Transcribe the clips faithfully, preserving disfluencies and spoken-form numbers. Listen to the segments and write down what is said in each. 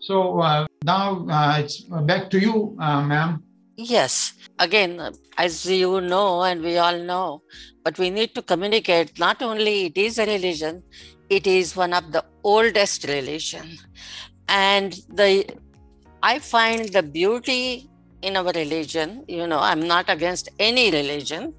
So uh, now uh, it's back to you, uh, ma'am. Yes. Again, as you know and we all know, but we need to communicate, not only it is a religion, it is one of the oldest religion. And the I find the beauty in our religion, you know, I'm not against any religion.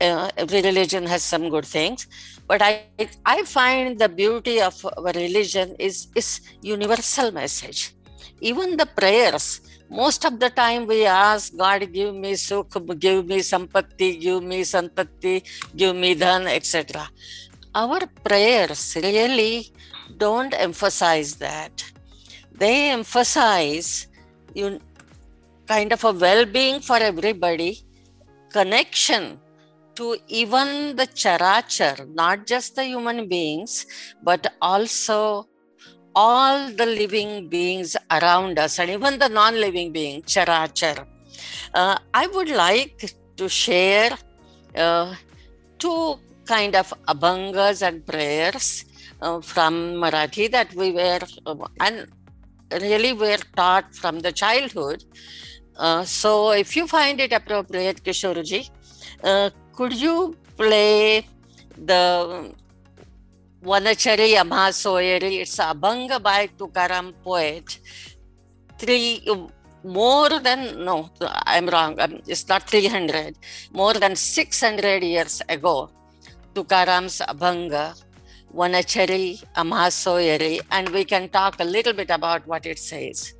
Uh, every religion has some good things, but I I find the beauty of our religion is its universal message. Even the prayers, most of the time we ask God, give me sukh, give me sampatti, give me santatti, give me dhan, et cetera. Our prayers really don't emphasize that. They emphasize you kind of a well-being for everybody, connection to even the charachar, not just the human beings, but also all the living beings around us and even the non-living being, charachar. Uh, I would like to share uh, two kind of abhangas and prayers uh, from Marathi that we were uh, and really were taught from the childhood. Uh, so if you find it appropriate, Kishorji, uh, could you play the Vanachari Amhasoyare? It's Abhanga by Tukaram poet. Three, more than, no, I'm wrong. It's not three hundred. More than six hundred years ago, Tukaram's Abhanga, Vanachari Amhasoyare, and we can talk a little bit about what it says.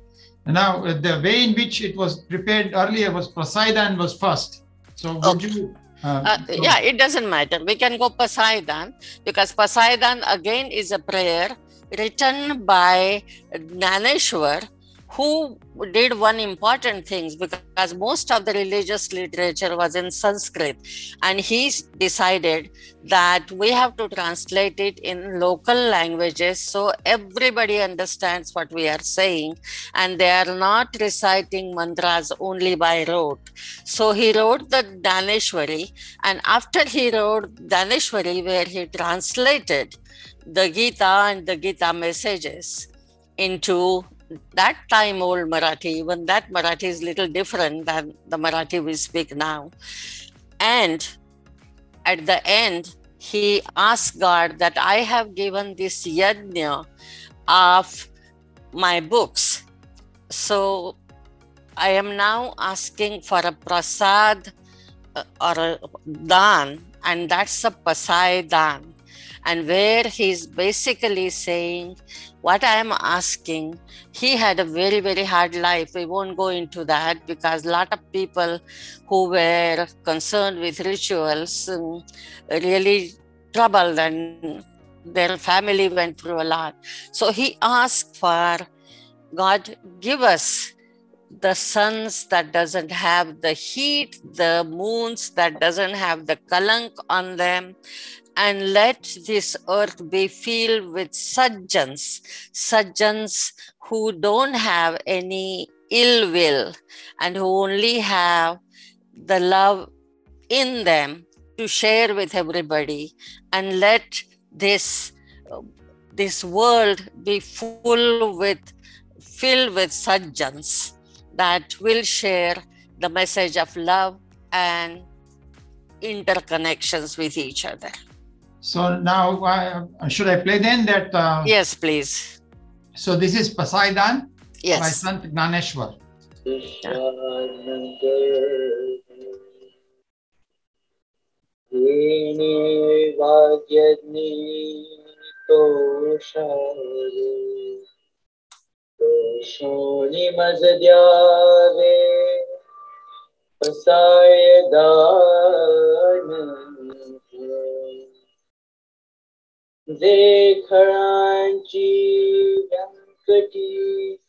Now, the way in which it was prepared earlier was Pasayadan was first. So would okay. you... Uh, uh, so yeah, it doesn't matter. We can go Pasayadan, because Pasayadan again is a prayer written by Dnyaneshwar, who did one important thing, because most of the religious literature was in Sanskrit, and he decided that we have to translate it in local languages so everybody understands what we are saying and they are not reciting mantras only by rote. So he wrote the Dnyaneshwari, and after he wrote Dnyaneshwari, where he translated the Gita and the Gita messages into that time old Marathi. Even that Marathi is little different than the Marathi we speak now. And at the end, he asked God that I have given this yajna of my books. So I am now asking for a prasad or a dan, and that's a Pasayadan. And where he's basically saying, what I am asking, he had a very, very hard life. We won't go into that, because a lot of people who were concerned with rituals um, really troubled, and their family went through a lot. So he asked for, God, give us the suns that doesn't have the heat, the moons that doesn't have the kalank on them, and let this earth be filled with sajjans, sajjans who don't have any ill will and who only have the love in them to share with everybody, and let this, this world be full with, filled with sajjans that will share the message of love and interconnections with each other. So now, uh, should I play then that? Uh, yes, please. So this is Pasayadan yes. by Sant Dnyaneshwar. Yeah. Dekharanchi Yankati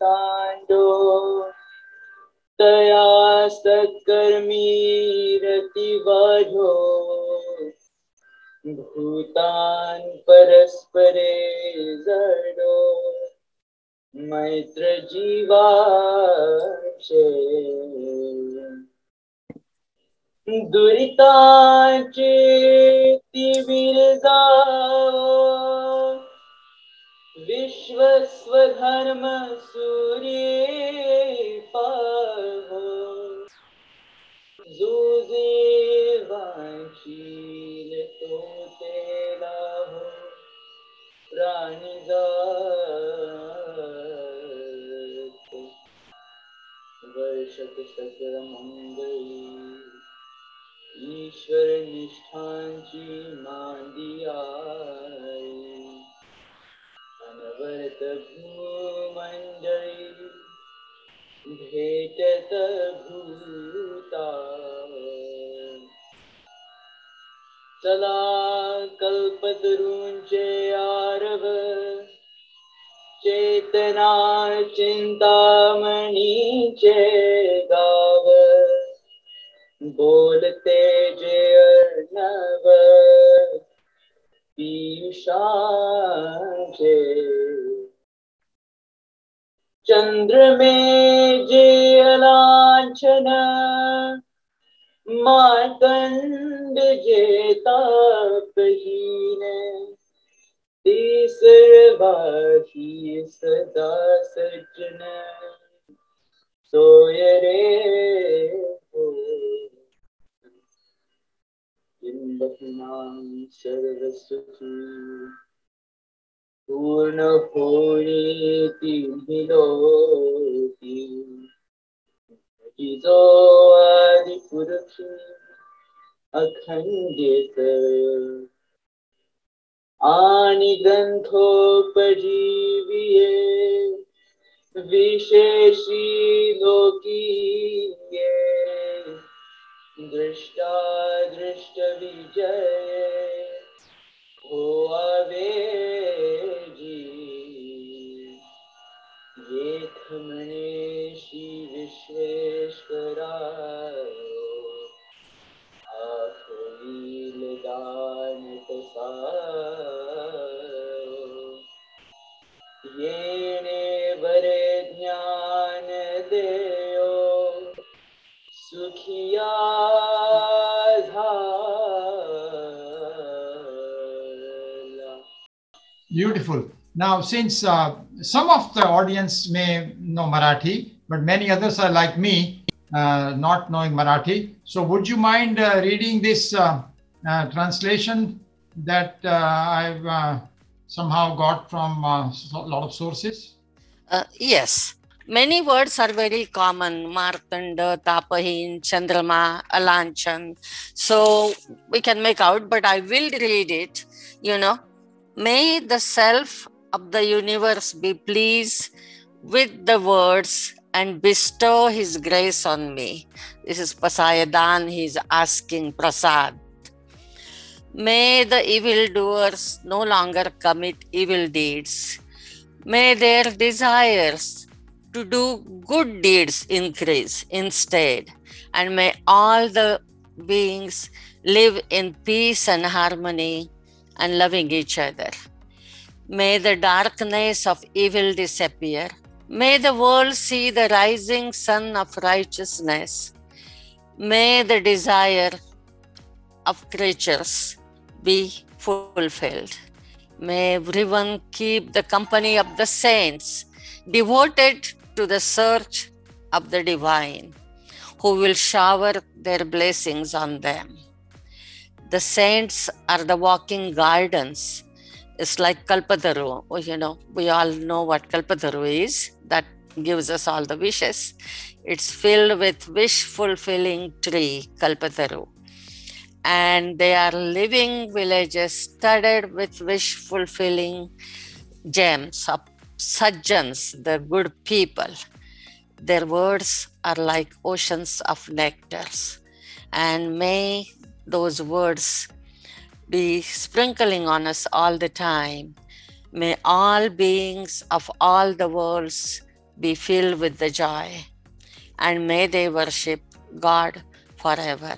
Sando Taya Satkarmi Rativadho Bhutan Paraspare Zardo Maitra Jiva Che Durita Che Virza, विश्वस्वधर्म सूर्ये पावो जुजे वांशील तो तेरा हो प्राणिजात वर्षत सकल मंगल ईश्वर निष्ठांची मांदियाई अनवरत भूमंडळी भेटत भूता चला कल्पतरूंचे आरव चेतना चिंतामणीचे गाव बोलते जे अर्णव पीयूषांचे चंद्र में जे अलांछन मातंड जे तापहीन तीसरवाही सदा सज्जन सोय रे किंबहुनां सर्वसुखी पूर्ण होयति विलोकी जितो आदि पुरुष अखंडित आनि गंधोपजीविये विशेषी लोकीये दृष्टा दृष्ट विजय हो आवेजी येथमणे श्री विश्वेश्वराय आखिलदानतसाय येने वरे ज्ञान देयो सुखिया Beautiful. Now, since uh, some of the audience may know Marathi, but many others are like me, uh, not knowing Marathi. So, would you mind uh, reading this uh, uh, translation that uh, I've uh, somehow got from uh, a lot of sources? Uh, yes. Many words are very common. Martanda, Tapahin, Chandrama, Alanchan. So, we can make out, but I will read it, you know. May the self of the universe be pleased with the words and bestow his grace on me. This is Pasayadan, he is asking Prasad. May the evildoers no longer commit evil deeds. May their desires to do good deeds increase instead. And may all the beings live in peace and harmony and loving each other. May the darkness of evil disappear. May the world see the rising sun of righteousness. May the desire of creatures be fulfilled. May everyone keep the company of the saints, devoted to the search of the divine, who will shower their blessings on them. The saints are the walking gardens. It's like Kalpadaru. Oh, you know, we all know what Kalpadaru is. That gives us all the wishes. It's filled with wish-fulfilling tree, Kalpadaru. And they are living villages studded with wish-fulfilling gems of sajjans, the good people. Their words are like oceans of nectars. And may those words be sprinkling on us all the time. May all beings of all the worlds be filled with the joy, and may they worship God forever.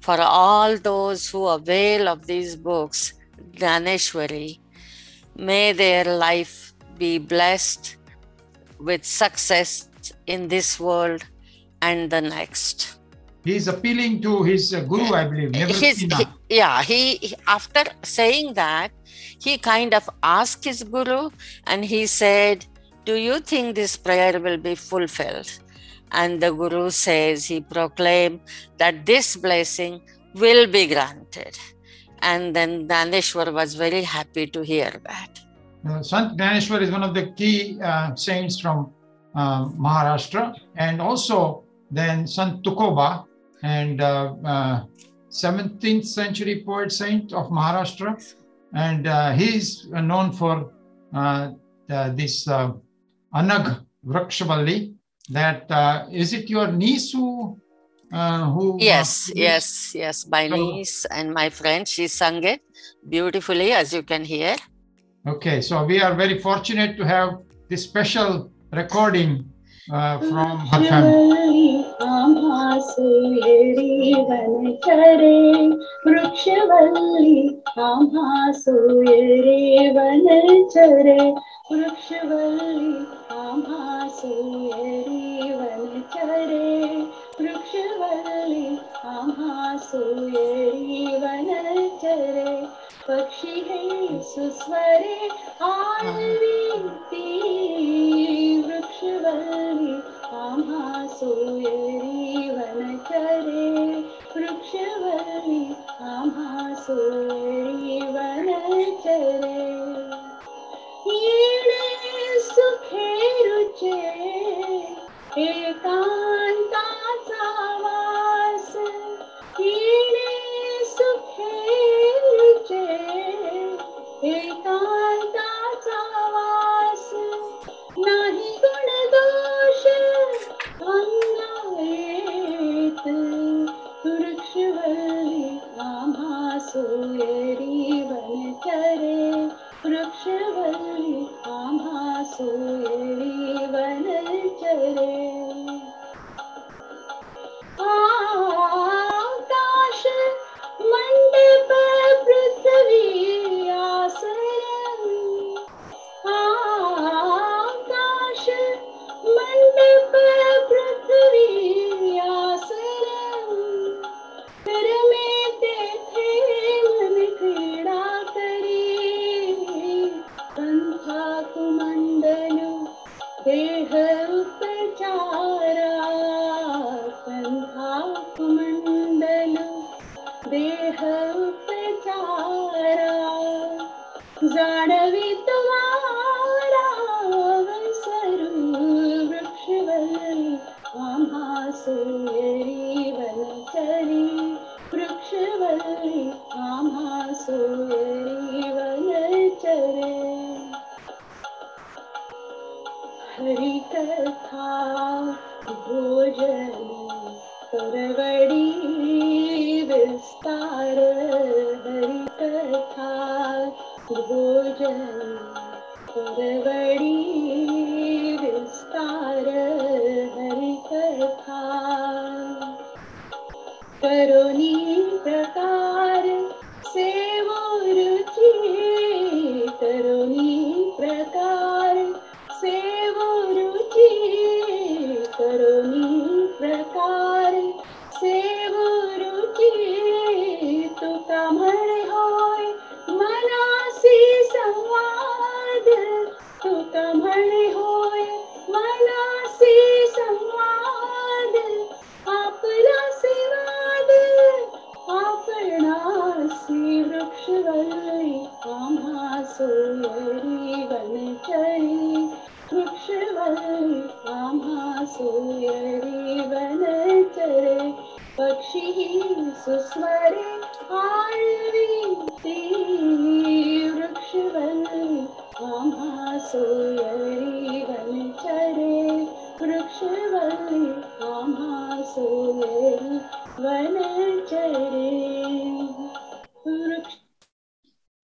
For all those who avail of these books, Dnyaneshwari, may their life be blessed with success in this world and the next. He is appealing to his guru, I believe. His, he, yeah, he, he after saying that, he kind of asked his guru and he said, do you think this prayer will be fulfilled? And the guru says, he proclaimed that this blessing will be granted. And then Dnyaneshwar was very happy to hear that. Uh, Sant Dnyaneshwar is one of the key uh, saints from uh, Maharashtra, and also then Sant Tukoba, and uh, uh, seventeenth century poet saint of Maharashtra, and uh, he is known for uh, uh, this uh, Anag Vrakshavalli. That uh, is it your niece who? Uh, who yes, uh, yes, yes. My so, niece and my friend. She sang it beautifully, as you can hear. Okay, so we are very fortunate to have this special recording uh, from her family. पक्षी है सुस्वरे आलवीती वृक्षवल्ली आम्हासोयरी वनचरे वृक्षवल्ली आम्हासोयरी वनचरे येणे सुखे रुचे एकांताचा वास येणे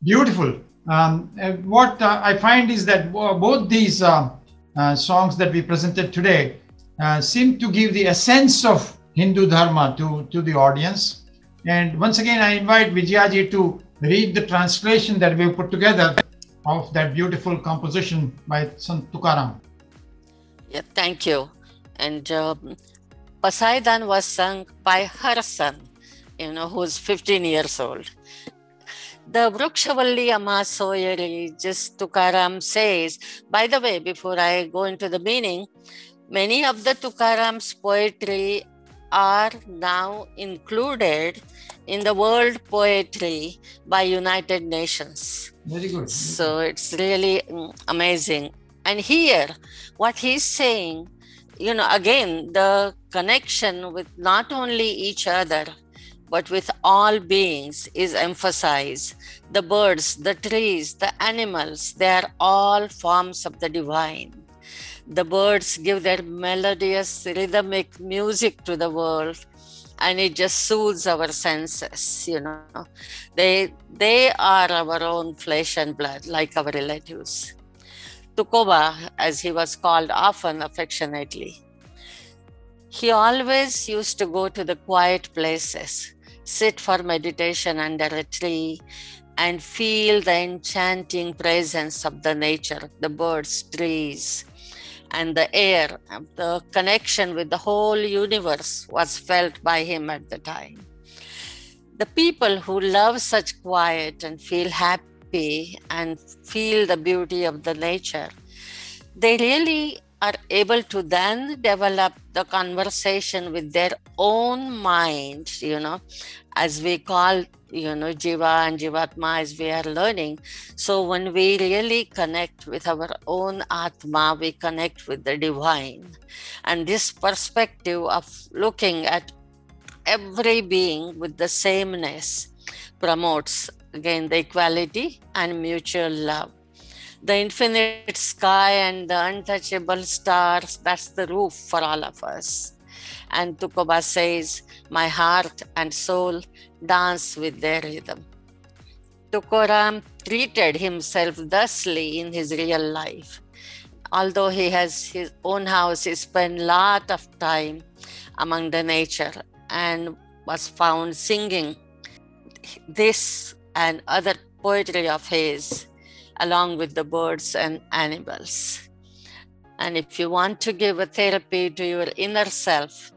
Beautiful. Um, what uh, I find is that both these uh, uh, songs that we presented today uh, seem to give the essence of Hindu Dharma to, to the audience. And once again, I invite Vijayaji to read the translation that we put together of that beautiful composition by Sant Tukaram. Yeah, thank you. And uh, Pasayadan was sung by her son, you know, who's fifteen years old. The Vrukshavalli Amhasoyare, just Tukaram says, by the way, before I go into the meaning, many of the Tukaram's poetry are now included in the world poetry by United Nations. Very good. So it's really amazing. And here, what he's saying, you know, again, the connection with not only each other, but with all beings is emphasized. The birds, the trees, the animals, they are all forms of the divine. The birds give their melodious, rhythmic music to the world, and it just soothes our senses, you know. They, they are our own flesh and blood, like our relatives. Tukoba, as he was called often affectionately. He always used to go to the quiet places, sit for meditation under a tree, and feel the enchanting presence of the nature, the birds, trees, and the air. The connection with the whole universe was felt by him at the time. The people who love such quiet and feel happy and feel the beauty of the nature, they really are able to then develop the conversation with their own mind, you know, as we call, you know, Jiva and Jivatma as we are learning. So when we really connect with our own Atma, we connect with the divine. And this perspective of looking at every being with the sameness promotes, again, the equality and mutual love. The infinite sky and the untouchable stars, that's the roof for all of us. And Tukoba says, my heart and soul dance with their rhythm. Tukaram treated himself thusly in his real life. Although he has his own house, he spent a lot of time among the nature and was found singing this and other poetry of his, along with the birds and animals. And if you want to give a therapy to your inner self,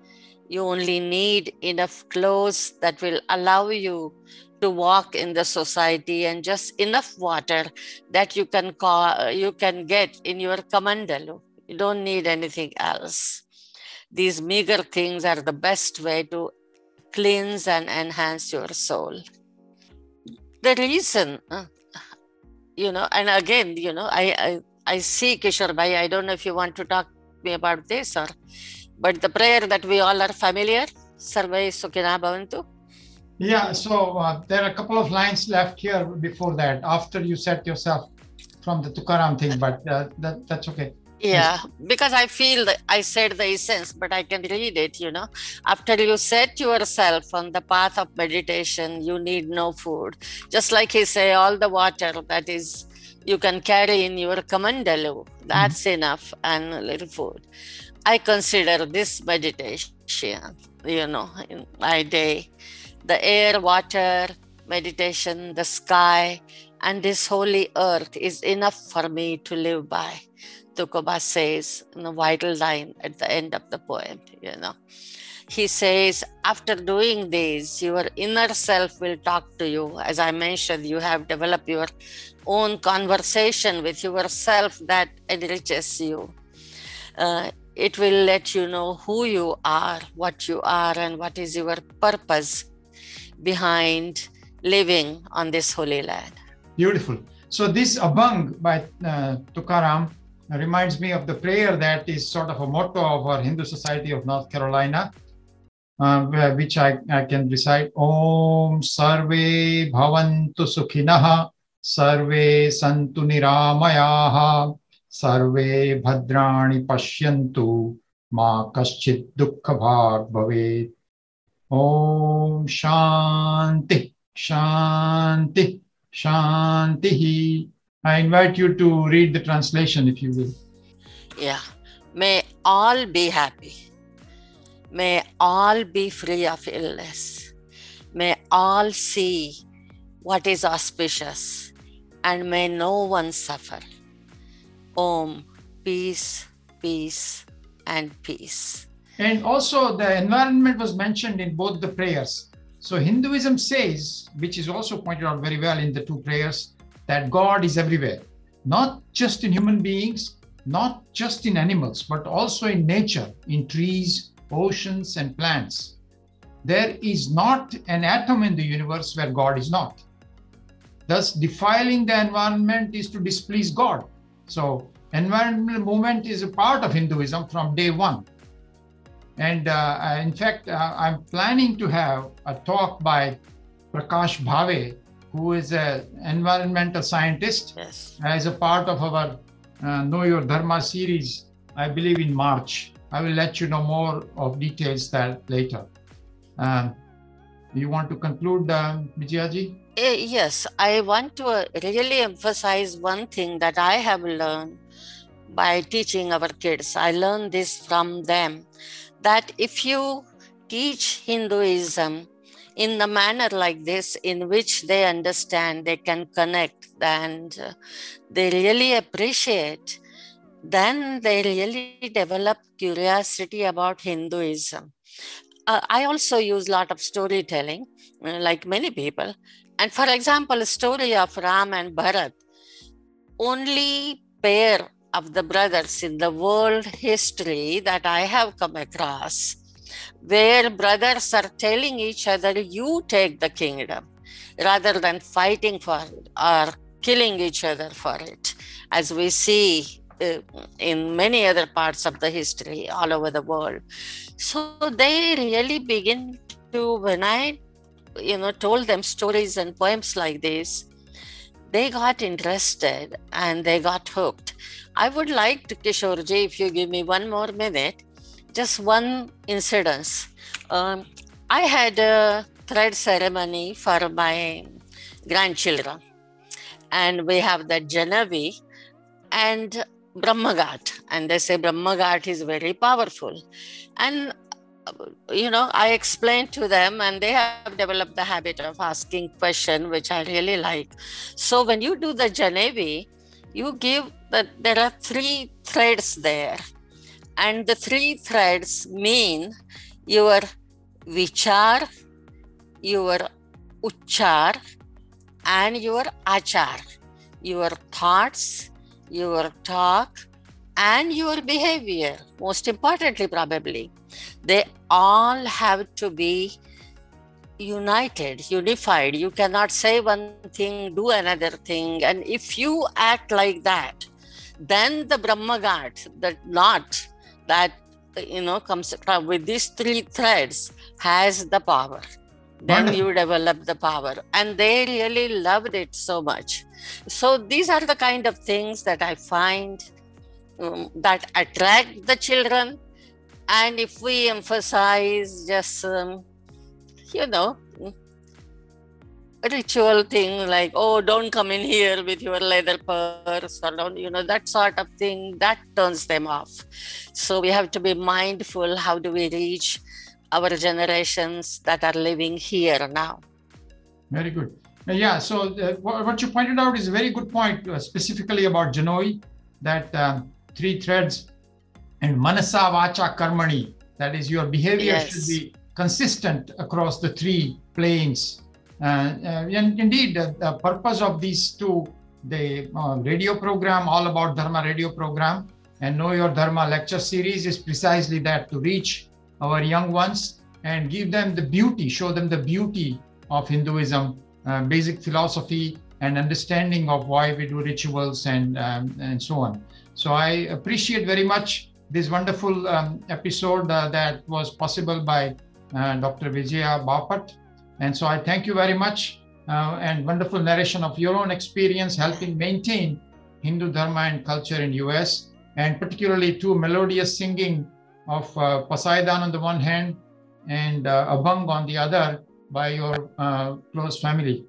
you only need enough clothes that will allow you to walk in the society and just enough water that you can call, you can get in your kamandalu. You don't need anything else. These meager things are the best way to cleanse and enhance your soul. The reason, you know, and again, you know, I I, I see Kishor Bhai, I don't know if you want to talk to me about this, or, but the prayer that we all are familiar, Sarvai Sukhina Bhavantu. Yeah, so uh, there are a couple of lines left here before that, after you set yourself from the Tukaram thing, but uh, that, that's okay. Yeah, yes. Because I feel that I said the essence, but I can read it, you know. After you set yourself on the path of meditation, you need no food. Just like he say, all the water that is you can carry in your kamandalu, that's mm-hmm. enough, and a little food. I consider this meditation, you know, in my day. The air, water, meditation, the sky, and this holy earth is enough for me to live by. Tukoba says in a vital line at the end of the poem, you know. He says, after doing this, your inner self will talk to you. As I mentioned, you have developed your own conversation with yourself that enriches you. Uh, it will let you know who you are, what you are, and what is your purpose behind living on this holy land. Beautiful. So this Abhang by uh, Tukaram reminds me of the prayer that is sort of a motto of our Hindu Society of North Carolina, uh, which I, I can recite. Om Sarve Bhavantu Sukhinaha, Sarve Santu Niramayaha, Sarve Bhadrani Pashyantu, Ma Kaschit Dukkha Bhag Bhavet. Om Shanti, Shanti, Shantihi. I invite you to read the translation, if you will. Yeah. May all be happy. May all be free of illness. May all see what is auspicious, and may no one suffer. Om, peace, peace, and peace. And also the environment was mentioned in both the prayers. So Hinduism says, which is also pointed out very well in the two prayers, that God is everywhere, not just in human beings, not just in animals, but also in nature, in trees, oceans, and plants. There is not an atom in the universe where God is not. Thus, defiling the environment is to displease God. So environmental movement is a part of Hinduism from day one. And uh, in fact, uh, I'm planning to have a talk by Prakash Bhave, who is an environmental scientist, yes, as a part of our uh, Know Your Dharma series, I believe in March. I will let you know more of details that later. Um, you want to conclude, uh, Vijayaji? Uh, yes, I want to uh, really emphasize one thing that I have learned by teaching our kids. I learned this from them, that if you teach Hinduism in the manner like this, in which they understand, they can connect, and they really appreciate, then they really develop curiosity about Hinduism. Uh, I also use a lot of storytelling, like many people. And for example, the story of Ram and Bharat, only pair of the brothers in the world history that I have come across, where brothers are telling each other, you take the kingdom, rather than fighting for it or killing each other for it, as we see uh, in many other parts of the history all over the world. So they really begin to, when I you know, told them stories and poems like this, they got interested and they got hooked. I would like to, Kishorji, if you give me one more minute, just one incident. Um, I had a thread ceremony for my grandchildren, and we have the Janavi and Brahmagat, and they say Brahmagat is very powerful. And you know, I explained to them, and they have developed the habit of asking questions, which I really like. So when you do the Janavi, you give that there are three threads there, and the three threads mean your vichar, your uchchar, and your achar, your thoughts, your talk, and your behavior. Most importantly, probably, they all have to be united, unified. You cannot say one thing, do another thing. And if you act like that, then the Brahmagat, the knot that, you know, comes with these three threads, has the power. Then Wonderful. You develop the power. And they really loved it so much. So these are the kind of things that I find um, that attract the children. And if we emphasize just, um, you know, ritual thing like, oh, don't come in here with your leather purse, or don't, you know, that sort of thing, that turns them off. So we have to be mindful. How do we reach our generations that are living here now? Very good. Yeah. So uh, what you pointed out is a very good point, uh, specifically about Janoi, that uh, three threads. And manasa, vacha, karmani, that is, your behavior, yes, should be consistent across the three planes. Uh, uh, and indeed, uh, the purpose of these two, the uh, radio program, All About Dharma radio program, and Know Your Dharma lecture series, is precisely that, to reach our young ones and give them the beauty, show them the beauty of Hinduism, uh, basic philosophy, and understanding of why we do rituals, and um, and so on. So I appreciate very much this wonderful um, episode uh, that was possible by uh, Doctor Vijaya Bapat. And so I thank you very much, uh, and wonderful narration of your own experience helping maintain Hindu Dharma and culture in U S, and particularly to melodious singing of uh, Pasayadan on the one hand and uh, Abhanga on the other by your uh, close family.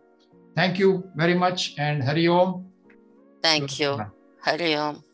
Tthank you very much, and Hari Om. Thank you. Hari Om.